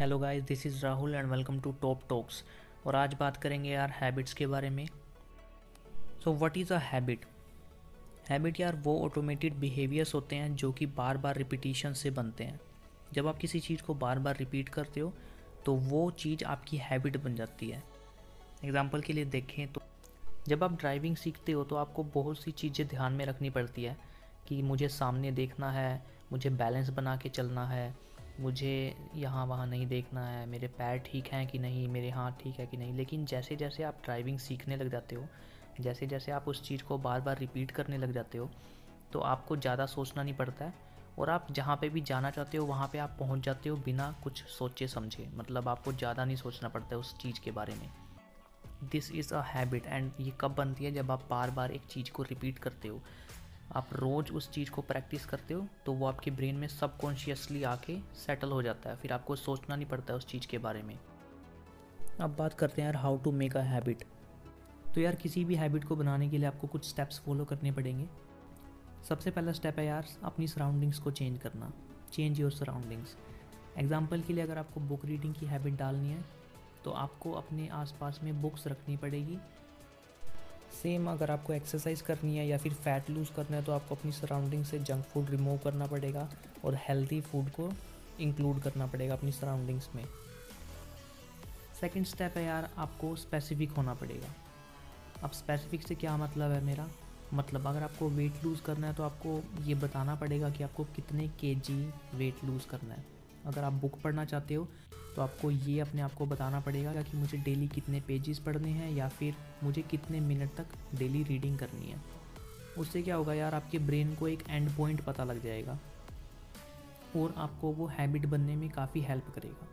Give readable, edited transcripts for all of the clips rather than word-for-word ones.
Hello guys, this is Rahul and welcome to top talks. और आज बात करेंगे यार हैबिट्स के बारे में। So what is a habit? Habit यार वो ऑटोमेटेड बिहेवियर्स होते हैं जो कि बार बार रिपीटिशन से बनते हैं। जब आप किसी चीज़ को बार बार रिपीट करते हो तो वो चीज़ आपकी हैबिट बन जाती है। एग्जाम्पल के लिए देखें तो जब आप ड्राइविंग सीखते हो तो आपको बहुत सी चीज़ें ध्यान में रखनी पड़ती है कि मुझे सामने देखना है, मुझे बैलेंस बना के चलना है, मुझे यहाँ वहाँ नहीं देखना है, मेरे पैर ठीक हैं कि नहीं, मेरे हाथ ठीक है कि नहीं। लेकिन जैसे जैसे आप ड्राइविंग सीखने लग जाते हो, जैसे जैसे आप उस चीज़ को बार बार रिपीट करने लग जाते हो तो आपको ज़्यादा सोचना नहीं पड़ता है और आप जहाँ पे भी जाना चाहते हो वहाँ पे आप पहुँच जाते हो बिना कुछ सोचे समझे। मतलब आपको ज़्यादा नहीं सोचना पड़ता है उस चीज़ के बारे में। This is a habit. And ये कब बनती है? जब आप बार बार एक चीज़ को रिपीट करते हो, आप रोज़ उस चीज़ को प्रैक्टिस करते हो तो वो आपके ब्रेन में सबकॉन्शियसली आके सेटल हो जाता है। फिर आपको सोचना नहीं पड़ता है उस चीज़ के बारे में। अब बात करते हैं यार how to make a habit. तो यार किसी भी हैबिट को बनाने के लिए आपको कुछ स्टेप्स फॉलो करने पड़ेंगे। सबसे पहला स्टेप है यार अपनी सराउंडिंग्स को चेंज करना। Change your surroundings. एग्जाम्पल के लिए अगर आपको बुक रीडिंग की हैबिट डालनी है तो आपको अपने आसपास में बुक्स रखनी पड़ेगी। सेम अगर आपको एक्सरसाइज करनी है या फिर फैट लूज़ करना है तो आपको अपनी सराउंडिंग से जंक फूड रिमूव करना पड़ेगा और हेल्दी फूड को इंक्लूड करना पड़ेगा अपनी सराउंडिंग्स में। सेकंड स्टेप है यार आपको स्पेसिफिक होना पड़ेगा। अब स्पेसिफिक से क्या मतलब है मेरा? मतलब अगर आपको वेट लूज़ करना है तो आपको ये बताना पड़ेगा कि आपको कितने केजी वेट लूज़ करना है। अगर आप बुक पढ़ना चाहते हो तो आपको ये अपने आप को बताना पड़ेगा कि मुझे डेली कितने पेजेस पढ़ने हैं या फिर मुझे कितने मिनट तक डेली रीडिंग करनी है। उससे क्या होगा यार, आपके ब्रेन को एक एंड पॉइंट पता लग जाएगा और आपको वो हैबिट बनने में काफ़ी हेल्प करेगा।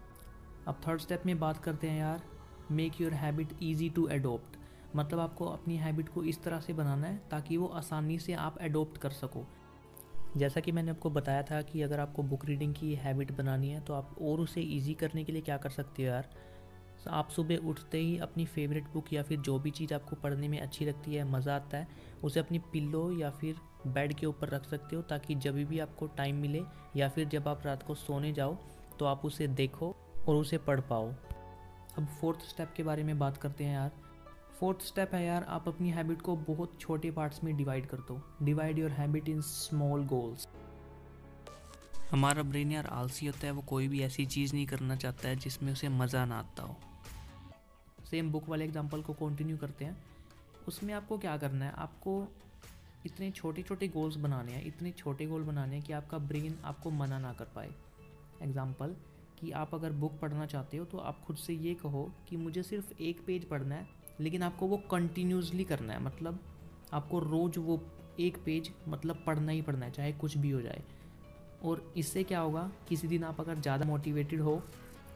अब थर्ड स्टेप में बात करते हैं यार make your habit easy to adopt. मतलब आपको अपनी हैबिट को इस तरह से बनाना है ताकि वो आसानी से आप एडोप्ट कर सको। जैसा कि मैंने आपको बताया था कि अगर आपको बुक रीडिंग की हैबिट बनानी है तो आप और उसे इजी करने के लिए क्या कर सकते हो यार, आप सुबह उठते ही अपनी फेवरेट बुक या फिर जो भी चीज़ आपको पढ़ने में अच्छी लगती है, मज़ा आता है, उसे अपनी पिल्लो या फिर बेड के ऊपर रख सकते हो ताकि जब भी आपको टाइम मिले या फिर जब आप रात को सोने जाओ तो आप उसे देखो और उसे पढ़ पाओ। अब फोर्थ स्टेप के बारे में बात करते हैं यार। फोर्थ स्टेप है यार आप अपनी हैबिट को बहुत छोटे पार्ट्स में डिवाइड कर दो। Divide your habit in small goals. हमारा ब्रेन यार आलसी होता है, वो कोई भी ऐसी चीज़ नहीं करना चाहता है जिसमें उसे मज़ा ना आता हो। सेम बुक वाले एग्जांपल को कंटिन्यू करते हैं। उसमें आपको क्या करना है, आपको इतने छोटे छोटे गोल्स बनाने हैं, इतने छोटे गोल बनाने हैं कि आपका ब्रेन आपको मना ना कर पाए। एग्जाम्पल कि आप अगर बुक पढ़ना चाहते हो तो आप खुद से ये कहो कि मुझे सिर्फ एक पेज पढ़ना है, लेकिन आपको वो कंटिन्यूसली करना है। मतलब आपको रोज़ वो एक पेज मतलब पढ़ना ही पढ़ना है, चाहे कुछ भी हो जाए। और इससे क्या होगा, किसी दिन आप अगर ज़्यादा मोटिवेटेड हो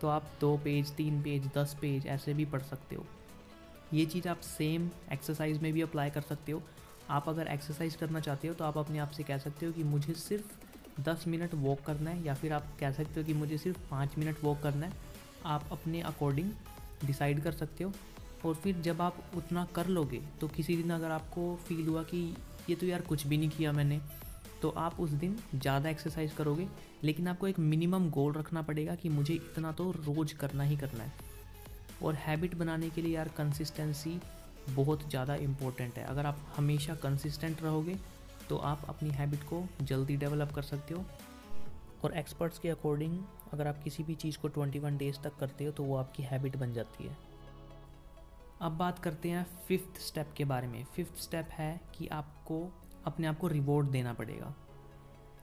तो आप 2 पेज, 3 पेज, 10 पेज ऐसे भी पढ़ सकते हो। ये चीज़ आप सेम एक्सरसाइज में भी अप्लाई कर सकते हो। आप अगर एक्सरसाइज करना चाहते हो तो आप अपने आप से कह सकते हो कि मुझे सिर्फ 10 मिनट वॉक करना है, या फिर आप कह सकते हो कि मुझे सिर्फ 5 मिनट वॉक करना है। आप अपने अकॉर्डिंग डिसाइड कर सकते हो और फिर जब आप उतना कर लोगे तो किसी दिन अगर आपको फील हुआ कि ये तो यार कुछ भी नहीं किया मैंने, तो आप उस दिन ज़्यादा एक्सरसाइज करोगे। लेकिन आपको एक मिनिमम गोल रखना पड़ेगा कि मुझे इतना तो रोज़ करना ही करना है। और हैबिट बनाने के लिए यार कंसिस्टेंसी बहुत ज़्यादा इम्पोर्टेंट है। अगर आप हमेशा कंसिस्टेंट रहोगे तो आप अपनी हैबिट को जल्दी डेवलप कर सकते हो। और एक्सपर्ट्स के अकॉर्डिंग अगर आप किसी भी चीज़ को 21 डेज़ तक करते हो तो वो आपकी हैबिट बन जाती है। अब बात करते हैं फिफ्थ स्टेप के बारे में। फिफ्थ स्टेप है कि आपको अपने आप को रिवॉर्ड देना पड़ेगा।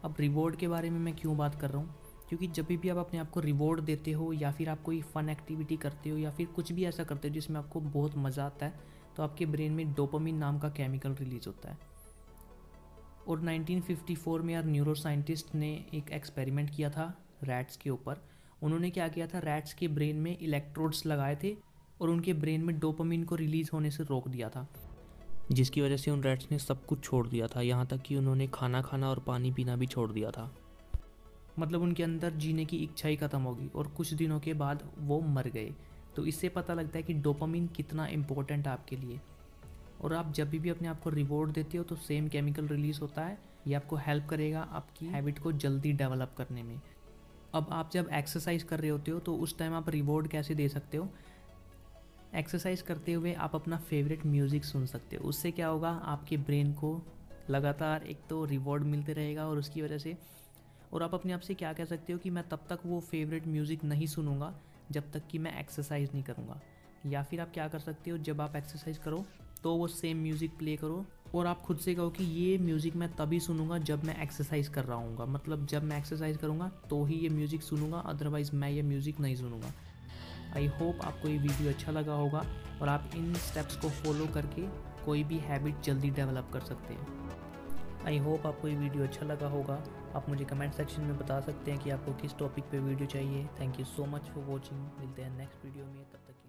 अब रिवॉर्ड के बारे में मैं क्यों बात कर रहा हूँ, क्योंकि जब भी आप अपने आप को रिवॉर्ड देते हो या फिर आप कोई फ़न एक्टिविटी करते हो या फिर कुछ भी ऐसा करते हो जिसमें आपको बहुत मज़ा आता है तो आपके ब्रेन में डोपामिन नाम का केमिकल रिलीज होता है। और 1954 में यार न्यूरोसाइंटिस्ट ने एक एक्सपेरिमेंट किया था रैट्स के ऊपर। उन्होंने क्या किया था, रैट्स के ब्रेन में इलेक्ट्रोड्स लगाए थे और उनके ब्रेन में डोपामिन को रिलीज़ होने से रोक दिया था, जिसकी वजह से उन रैट्स ने सब कुछ छोड़ दिया था। यहाँ तक कि उन्होंने खाना खाना और पानी पीना भी छोड़ दिया था। मतलब उनके अंदर जीने की इच्छा ही खत्म होगी और कुछ दिनों के बाद वो मर गए। तो इससे पता लगता है कि डोपामिन कितना इम्पोर्टेंट है आपके लिए। और आप जब भी अपने आप को रिवॉर्ड देते हो तो सेम केमिकल रिलीज़ होता है। ये आपको हेल्प करेगा आपकी हैबिट को जल्दी डेवलप करने में। अब आप जब एक्सरसाइज कर रहे होते हो तो उस टाइम आप रिवॉर्ड कैसे दे सकते हो, एक्सरसाइज करते हुए आप अपना फेवरेट म्यूज़िक सुन सकते हो। उससे क्या होगा, आपके ब्रेन को लगातार एक तो रिवॉर्ड मिलते रहेगा और उसकी वजह से, और आप अपने आप से क्या कह सकते हो कि मैं तब तक वो फेवरेट म्यूज़िक नहीं सुनूंगा जब तक कि मैं एक्सरसाइज नहीं करूँगा। या फिर आप क्या कर सकते हो, जब आप एक्सरसाइज करो तो वो सेम म्यूज़िक प्ले करो और आप खुद से कहो कि ये म्यूज़िक मैं तभी सुनूंगा जब मैं एक्सरसाइज कर रहा हूँगा, मतलब जब मैं एक्सरसाइज करूँगा तो ही ये म्यूज़िक सुनूंगा, अदरवाइज़ मैं ये म्यूज़िक नहीं सुनूंगा। आई होप आपको ये वीडियो अच्छा लगा होगा और आप इन स्टेप्स को फॉलो करके कोई भी हैबिट जल्दी डेवलप कर सकते हैं। आई होप आपको ये वीडियो अच्छा लगा होगा। आप मुझे कमेंट सेक्शन में बता सकते हैं कि आपको किस टॉपिक पे वीडियो चाहिए। Thank you so much for watching. मिलते हैं नेक्स्ट वीडियो में, तब तक